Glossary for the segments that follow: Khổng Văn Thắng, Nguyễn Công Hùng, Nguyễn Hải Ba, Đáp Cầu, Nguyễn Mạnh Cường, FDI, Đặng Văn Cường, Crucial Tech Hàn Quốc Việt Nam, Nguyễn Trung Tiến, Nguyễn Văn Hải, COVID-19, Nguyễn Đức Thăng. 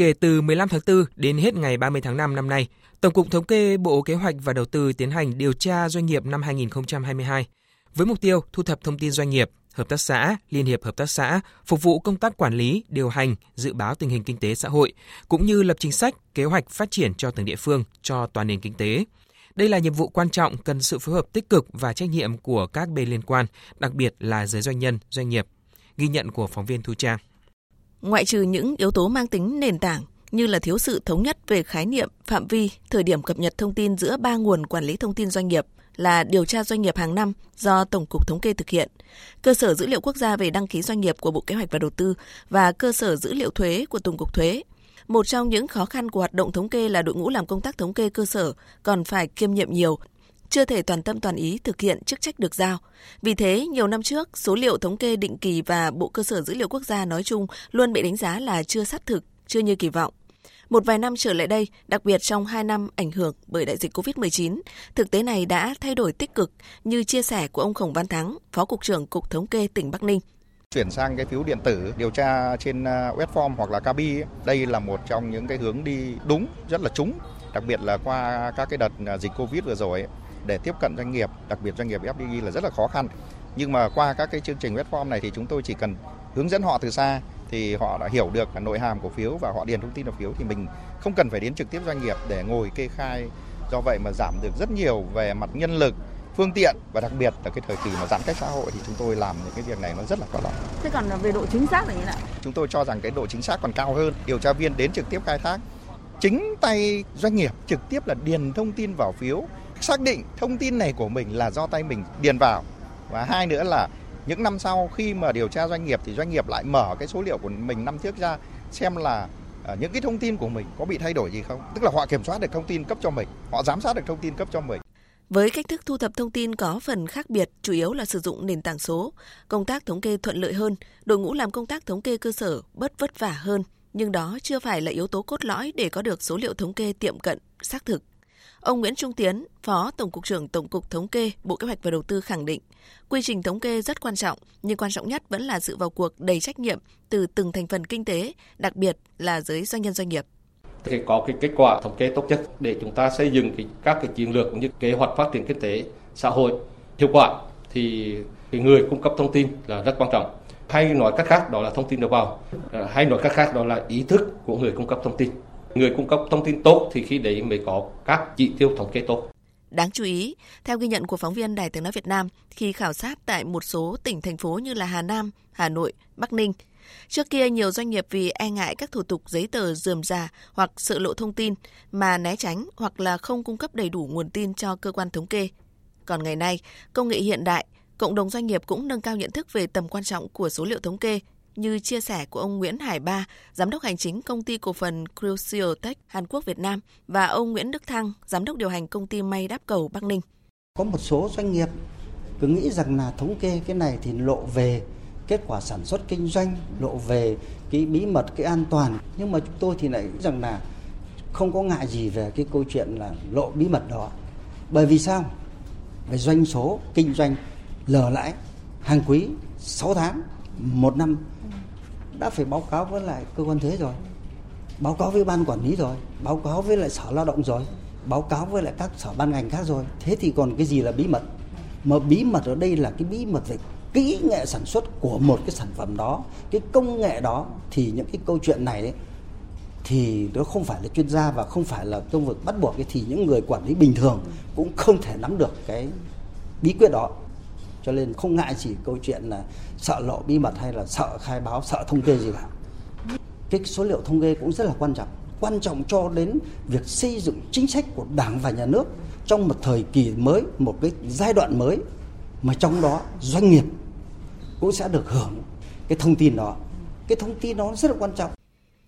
Kể từ 15 tháng 4 đến hết ngày 30 tháng 5 năm nay, Tổng cục Thống kê Bộ Kế hoạch và Đầu tư tiến hành điều tra doanh nghiệp năm 2022 với mục tiêu thu thập thông tin doanh nghiệp, hợp tác xã, liên hiệp hợp tác xã, phục vụ công tác quản lý, điều hành, dự báo tình hình kinh tế xã hội, cũng như lập chính sách, kế hoạch phát triển cho từng địa phương, cho toàn nền kinh tế. Đây là nhiệm vụ quan trọng cần sự phối hợp tích cực và trách nhiệm của các bên liên quan, đặc biệt là giới doanh nhân, doanh nghiệp. Ghi nhận của phóng viên Thu Trang. Ngoại trừ những yếu tố mang tính nền tảng như là thiếu sự thống nhất về khái niệm, phạm vi, thời điểm cập nhật thông tin giữa ba nguồn quản lý thông tin doanh nghiệp là điều tra doanh nghiệp hàng năm do Tổng cục Thống kê thực hiện, cơ sở dữ liệu quốc gia về đăng ký doanh nghiệp của Bộ Kế hoạch và Đầu tư và cơ sở dữ liệu thuế của Tổng cục Thuế. Một trong những khó khăn của hoạt động thống kê là đội ngũ làm công tác thống kê cơ sở còn phải kiêm nhiệm nhiều, chưa thể toàn tâm toàn ý thực hiện chức trách được giao. Vì thế, nhiều năm trước, số liệu thống kê định kỳ và Bộ Cơ sở Dữ liệu Quốc gia nói chung luôn bị đánh giá là chưa sát thực, chưa như kỳ vọng. Một vài năm trở lại đây, đặc biệt trong 2 năm ảnh hưởng bởi đại dịch COVID-19, thực tế này đã thay đổi tích cực như chia sẻ của ông Khổng Văn Thắng, Phó Cục trưởng Cục Thống kê tỉnh Bắc Ninh. Chuyển sang cái phiếu điện tử điều tra trên web form hoặc là Kabi, đây là một trong những cái hướng đi đúng, rất là trúng, đặc biệt là qua các cái đợt dịch Covid vừa rồi. Để tiếp cận doanh nghiệp, đặc biệt doanh nghiệp FDI là rất là khó khăn. Nhưng mà qua các cái chương trình web form này thì chúng tôi chỉ cần hướng dẫn họ từ xa thì họ đã hiểu được nội hàm của phiếu và họ điền thông tin vào phiếu thì mình không cần phải đến trực tiếp doanh nghiệp để ngồi kê khai. Do vậy mà giảm được rất nhiều về mặt nhân lực, phương tiện và đặc biệt là cái thời kỳ mà giãn cách xã hội thì chúng tôi làm những cái việc này nó rất là khó lắm. Thế còn về độ chính xác là như thế nào? Chúng tôi cho rằng cái độ chính xác còn cao hơn. Điều tra viên đến trực tiếp khai thác. Chính tay doanh nghiệp trực tiếp là điền thông tin vào phiếu, xác định thông tin này của mình là do tay mình điền vào. Và hai nữa là những năm sau khi mà điều tra doanh nghiệp thì doanh nghiệp lại mở cái số liệu của mình năm trước ra xem là những cái thông tin của mình có bị thay đổi gì không. Tức là họ kiểm soát được thông tin cấp cho mình, họ giám sát được thông tin cấp cho mình. Với cách thức thu thập thông tin có phần khác biệt, chủ yếu là sử dụng nền tảng số, công tác thống kê thuận lợi hơn, đội ngũ làm công tác thống kê cơ sở bớt vất vả hơn. Nhưng đó chưa phải là yếu tố cốt lõi để có được số liệu thống kê tiệm cận, xác thực. Ông Nguyễn Trung Tiến, Phó Tổng cục trưởng Tổng cục Thống kê, Bộ Kế hoạch và Đầu tư khẳng định, quy trình thống kê rất quan trọng, nhưng quan trọng nhất vẫn là sự vào cuộc đầy trách nhiệm từ từng thành phần kinh tế, đặc biệt là giới doanh nhân doanh nghiệp. Thì có cái kết quả thống kê tốt nhất để chúng ta xây dựng các cái chiến lược cũng như kế hoạch phát triển kinh tế, xã hội hiệu quả thì cái người cung cấp thông tin là rất quan trọng. Hay nói cách khác đó là thông tin đầu vào, hay nói cách khác đó là ý thức của người cung cấp thông tin. Người cung cấp thông tin tốt thì khi đấy mới có các chỉ tiêu thống kê tốt. Đáng chú ý, theo ghi nhận của phóng viên Đài Tiếng nói Việt Nam, khi khảo sát tại một số tỉnh thành phố như là Hà Nam, Hà Nội, Bắc Ninh, trước kia nhiều doanh nghiệp vì e ngại các thủ tục giấy tờ rườm rà hoặc sự lộ thông tin mà né tránh hoặc là không cung cấp đầy đủ nguồn tin cho cơ quan thống kê. Còn ngày nay, công nghệ hiện đại, cộng đồng doanh nghiệp cũng nâng cao nhận thức về tầm quan trọng của số liệu thống kê, như chia sẻ của ông Nguyễn Hải Ba, Giám đốc Hành chính Công ty Cổ phần Crucial Tech Hàn Quốc Việt Nam và ông Nguyễn Đức Thăng, Giám đốc điều hành công ty may Đáp Cầu Bắc Ninh. Có một số doanh nghiệp cứ nghĩ rằng là thống kê cái này thì lộ về kết quả sản xuất kinh doanh, lộ về cái bí mật, cái an toàn. Nhưng mà chúng tôi thì lại nghĩ rằng là không có ngại gì về cái câu chuyện là lộ bí mật đó. Bởi vì sao? Về doanh số, kinh doanh, lờ lãi, hàng quý, 6 tháng, 1 năm đã phải báo cáo với lại cơ quan thuế rồi, báo cáo với ban quản lý rồi, báo cáo với lại sở lao động rồi, báo cáo với lại các sở ban ngành khác rồi. Thế thì còn cái gì là bí mật? Mà bí mật ở đây là cái bí mật về kỹ nghệ sản xuất của một cái sản phẩm đó, cái công nghệ đó. Thì những cái câu chuyện này đấy, thì nó không phải là chuyên gia và không phải là công việc bắt buộc, thì những người quản lý bình thường cũng không thể nắm được cái bí quyết đó. Cho nên không ngại chỉ câu chuyện là sợ lộ bí mật hay là sợ khai báo, sợ thống kê gì cả. Cái số liệu thống kê cũng rất là quan trọng cho đến việc xây dựng chính sách của Đảng và Nhà nước trong một thời kỳ mới, một cái giai đoạn mới, mà trong đó doanh nghiệp cũng sẽ được hưởng cái thông tin đó. Cái thông tin đó rất là quan trọng.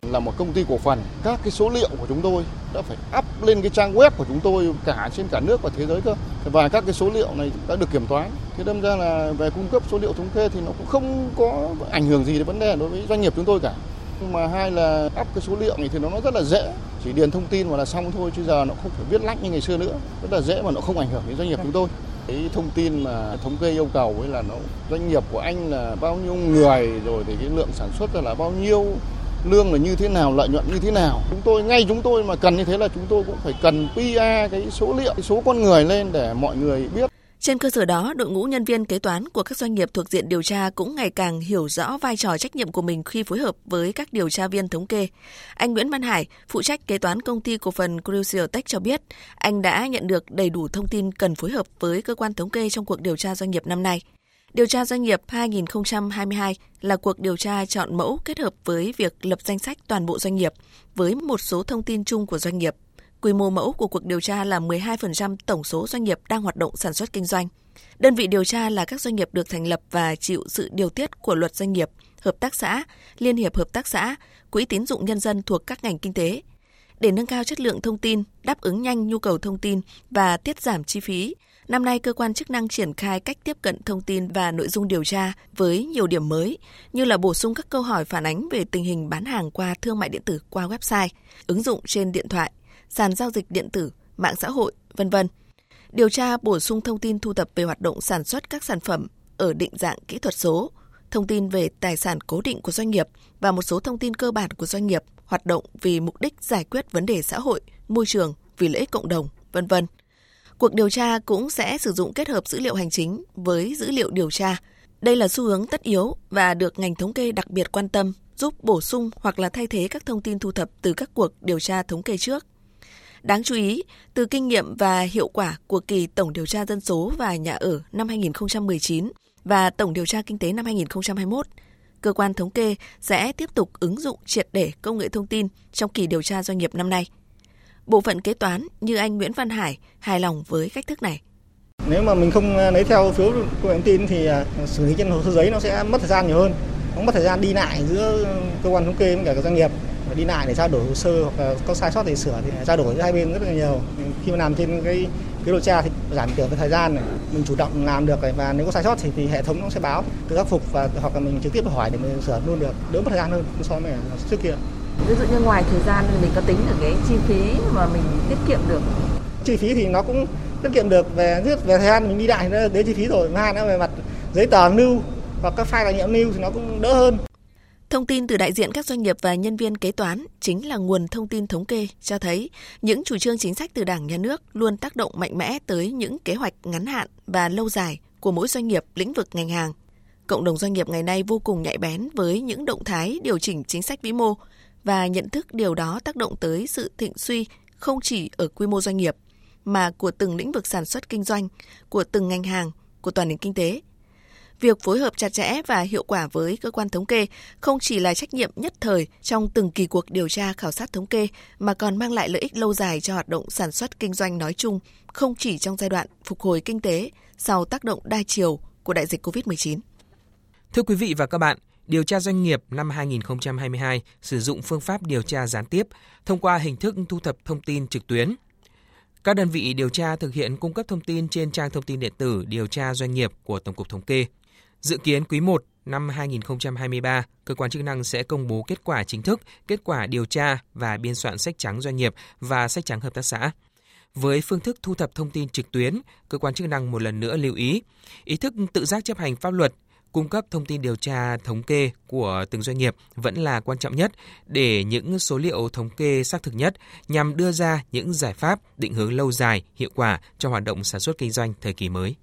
Là một công ty cổ phần, các cái số liệu của chúng tôi đã phải up lên cái trang web của chúng tôi cả trên cả nước và thế giới cơ. Và các cái số liệu này đã được kiểm toán. Thế đâm ra là về cung cấp số liệu thống kê thì nó cũng không có ảnh hưởng gì đến vấn đề đối với doanh nghiệp chúng tôi cả. Nhưng mà hai là up cái số liệu này thì nó rất là dễ. Chỉ điền thông tin vào là xong thôi, chứ giờ nó không phải viết lách như ngày xưa nữa. Rất là dễ mà nó không ảnh hưởng đến doanh nghiệp chúng tôi. Cái thông tin mà thống kê yêu cầu ấy là nó doanh nghiệp của anh là bao nhiêu người, rồi thì cái lượng sản xuất là bao nhiêu, lương là như thế nào, lợi nhuận như thế nào. Chúng tôi mà cần như thế là chúng tôi cũng phải cần PR cái số liệu, cái số con người lên để mọi người biết. Trên cơ sở đó, đội ngũ nhân viên kế toán của các doanh nghiệp thuộc diện điều tra cũng ngày càng hiểu rõ vai trò trách nhiệm của mình khi phối hợp với các điều tra viên thống kê. Anh Nguyễn Văn Hải, phụ trách kế toán công ty cổ phần Crucial Tech cho biết, anh đã nhận được đầy đủ thông tin cần phối hợp với cơ quan thống kê trong cuộc điều tra doanh nghiệp năm nay. Điều tra doanh nghiệp 2022 là cuộc điều tra chọn mẫu kết hợp với việc lập danh sách toàn bộ doanh nghiệp với một số thông tin chung của doanh nghiệp. Quy mô mẫu của cuộc điều tra là 12% tổng số doanh nghiệp đang hoạt động sản xuất kinh doanh. Đơn vị điều tra là các doanh nghiệp được thành lập và chịu sự điều tiết của luật doanh nghiệp, hợp tác xã, liên hiệp hợp tác xã, quỹ tín dụng nhân dân thuộc các ngành kinh tế. Để nâng cao chất lượng thông tin, đáp ứng nhanh nhu cầu thông tin và tiết giảm chi phí, năm nay cơ quan chức năng triển khai cách tiếp cận thông tin và nội dung điều tra với nhiều điểm mới, như là bổ sung các câu hỏi phản ánh về tình hình bán hàng qua thương mại điện tử qua website, ứng dụng trên điện thoại, sàn giao dịch điện tử, mạng xã hội, v.v. Điều tra bổ sung thông tin thu thập về hoạt động sản xuất các sản phẩm ở định dạng kỹ thuật số, thông tin về tài sản cố định của doanh nghiệp và một số thông tin cơ bản của doanh nghiệp hoạt động vì mục đích giải quyết vấn đề xã hội, môi trường, vì lợi ích cộng đồng, v.v. Cuộc điều tra cũng sẽ sử dụng kết hợp dữ liệu hành chính với dữ liệu điều tra. Đây là xu hướng tất yếu và được ngành thống kê đặc biệt quan tâm, giúp bổ sung hoặc là thay thế các thông tin thu thập từ các cuộc điều tra thống kê trước. Đáng chú ý, từ kinh nghiệm và hiệu quả của kỳ tổng điều tra dân số và nhà ở năm 2019 và tổng điều tra kinh tế năm 2021, cơ quan thống kê sẽ tiếp tục ứng dụng triệt để công nghệ thông tin trong kỳ điều tra doanh nghiệp năm nay. Bộ phận kế toán như anh Nguyễn Văn Hải hài lòng với cách thức này. Nếu mà mình không lấy theo phiếu thông tin thì xử lý trên hồ sơ giấy nó sẽ mất thời gian nhiều hơn. Nó mất thời gian đi lại giữa cơ quan thống kê với cả các doanh nghiệp. Đi lại để trao đổi hồ sơ hoặc là có sai sót để sửa thì trao đổi giữa hai bên rất là nhiều. Khi mà làm trên cái điều tra thì giảm thiểu cái thời gian này, mình chủ động làm được này, và nếu có sai sót thì hệ thống nó sẽ báo tự khắc phục và hoặc là mình trực tiếp hỏi để mình sửa luôn được, đỡ mất thời gian hơn so với trước kia. Ví dụ như ngoài thời gian thì mình có tính được cái chi phí mà mình tiết kiệm được. Chi phí thì nó cũng tiết kiệm được về thời gian mình đi lại nó đến chi phí rồi, mà nó về mặt giấy tờ lưu hoặc các file tài liệu lưu thì nó cũng đỡ hơn. Thông tin từ đại diện các doanh nghiệp và nhân viên kế toán chính là nguồn thông tin thống kê cho thấy những chủ trương chính sách từ Đảng, Nhà nước luôn tác động mạnh mẽ tới những kế hoạch ngắn hạn và lâu dài của mỗi doanh nghiệp, lĩnh vực, ngành hàng. Cộng đồng doanh nghiệp ngày nay vô cùng nhạy bén với những động thái điều chỉnh chính sách vĩ mô và nhận thức điều đó tác động tới sự thịnh suy không chỉ ở quy mô doanh nghiệp mà của từng lĩnh vực sản xuất kinh doanh, của từng ngành hàng, của toàn nền kinh tế. Việc phối hợp chặt chẽ và hiệu quả với cơ quan thống kê không chỉ là trách nhiệm nhất thời trong từng kỳ cuộc điều tra khảo sát thống kê mà còn mang lại lợi ích lâu dài cho hoạt động sản xuất kinh doanh nói chung, không chỉ trong giai đoạn phục hồi kinh tế sau tác động đa chiều của đại dịch COVID-19. Thưa quý vị và các bạn, điều tra doanh nghiệp năm 2022 sử dụng phương pháp điều tra gián tiếp thông qua hình thức thu thập thông tin trực tuyến. Các đơn vị điều tra thực hiện cung cấp thông tin trên trang thông tin điện tử điều tra doanh nghiệp của Tổng cục Thống kê. Dự kiến quý 1 năm 2023, cơ quan chức năng sẽ công bố kết quả chính thức, kết quả điều tra và biên soạn sách trắng doanh nghiệp và sách trắng hợp tác xã. Với phương thức thu thập thông tin trực tuyến, cơ quan chức năng một lần nữa lưu ý, ý thức tự giác chấp hành pháp luật, cung cấp thông tin điều tra thống kê của từng doanh nghiệp vẫn là quan trọng nhất để những số liệu thống kê xác thực nhất nhằm đưa ra những giải pháp định hướng lâu dài, hiệu quả cho hoạt động sản xuất kinh doanh thời kỳ mới.